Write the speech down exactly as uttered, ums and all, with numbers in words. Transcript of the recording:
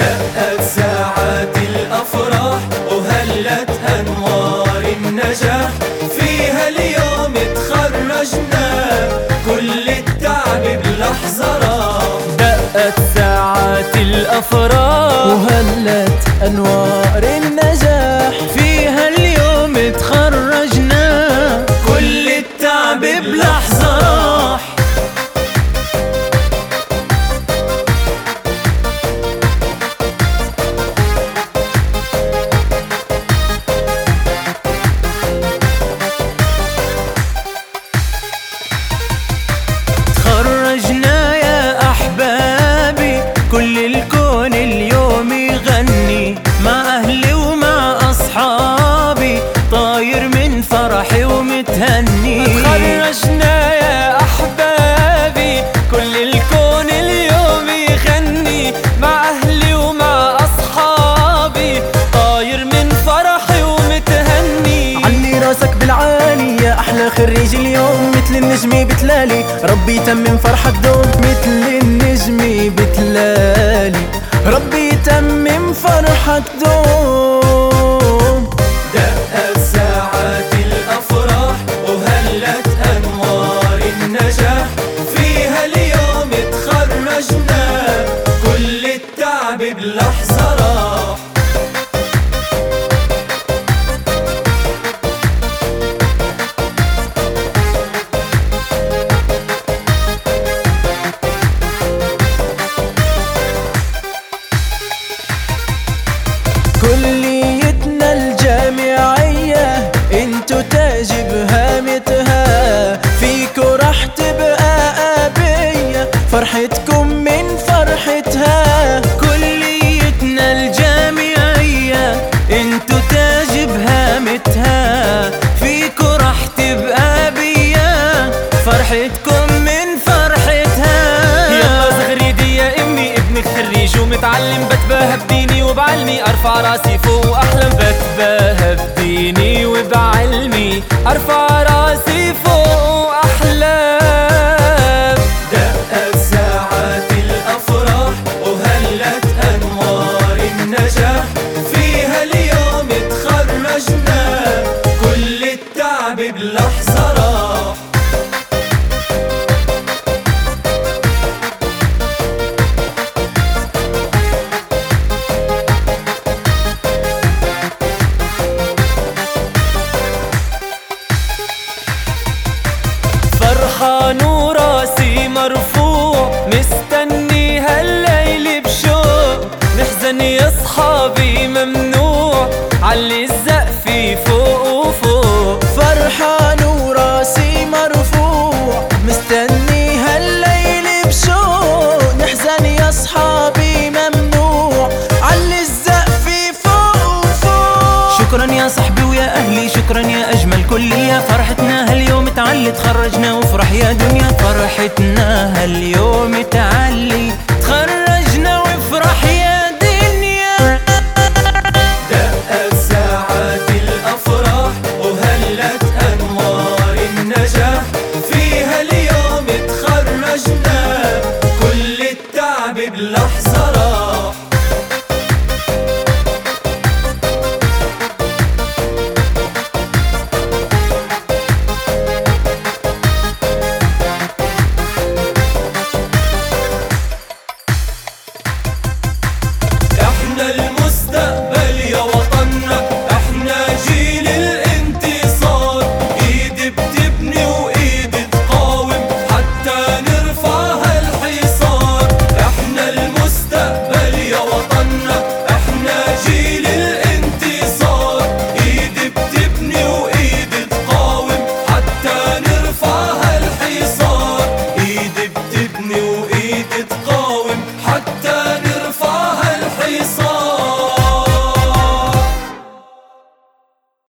دقت ساعات الأفراح وهلت أنوار النجاح، فيها اليوم تخرجنا كل التعب بلحظة راح. دقت ساعات الأفراح وهلت أنوار النجاح، فيها اليوم تخرجنا كل التعب بلحظة راح. تخرجنا يا أحبابي كل الكون اليوم يغني، مع أهلي ومع أصحابي طاير من فرحي ومتهني. تخرجنا يا أحبابي كل الكون اليوم يغني، مع أهلي ومع أصحابي طاير من فرحي ومتهني. عني راسك بالعالي يا أحلى خريج اليوم، مثل النجم بتلالي ربي يتمم فرحك دوم، مثل النجم بتلالي ربي يتمم فرحك دوم. دقت ساعات الأفراح وهلت أنوار النجاح، فيها اليوم تخرجنا كل التعب بلحظة راح. كليتنا الجامعية انتو تاج بهامتها، فيكو راح تبقى أبية فرحتكم من فرحتها. كليتنا الجامعية انتو تاج بهامتها، فيكو راح تبقى أبية فرحتكم من فرحتها. يلا زغريدي يا امي ابنك خريج ومتعلم، بتباهى بديني وبعلمي ارفع راسي فوق واحلم، بتباهى بديني وبعلمي ارفع راسي فوق واحلم. دقت ساعات الافراح وهلت انوار النجاح، فيها اليوم تخرجنا كل التعب بلحظة راح. فرحان وراسي مرفوع مستني هالليل بشوق، نحزن يا اصحابي ممنوع علي الزقفي فوق وفوق. فرحان وراسي مرفوع مستني هالليل بشوق، نحزن يا اصحابي ممنوع علي الزقفي فوق وفوق. شكرا يا صاحبي ويا اهلي، شكرا يا اجمل كلية، فرحتنا هاليوم تعلي، تخرجنا وفرح يا دنيا، فرحتنا هاليوم تعلي.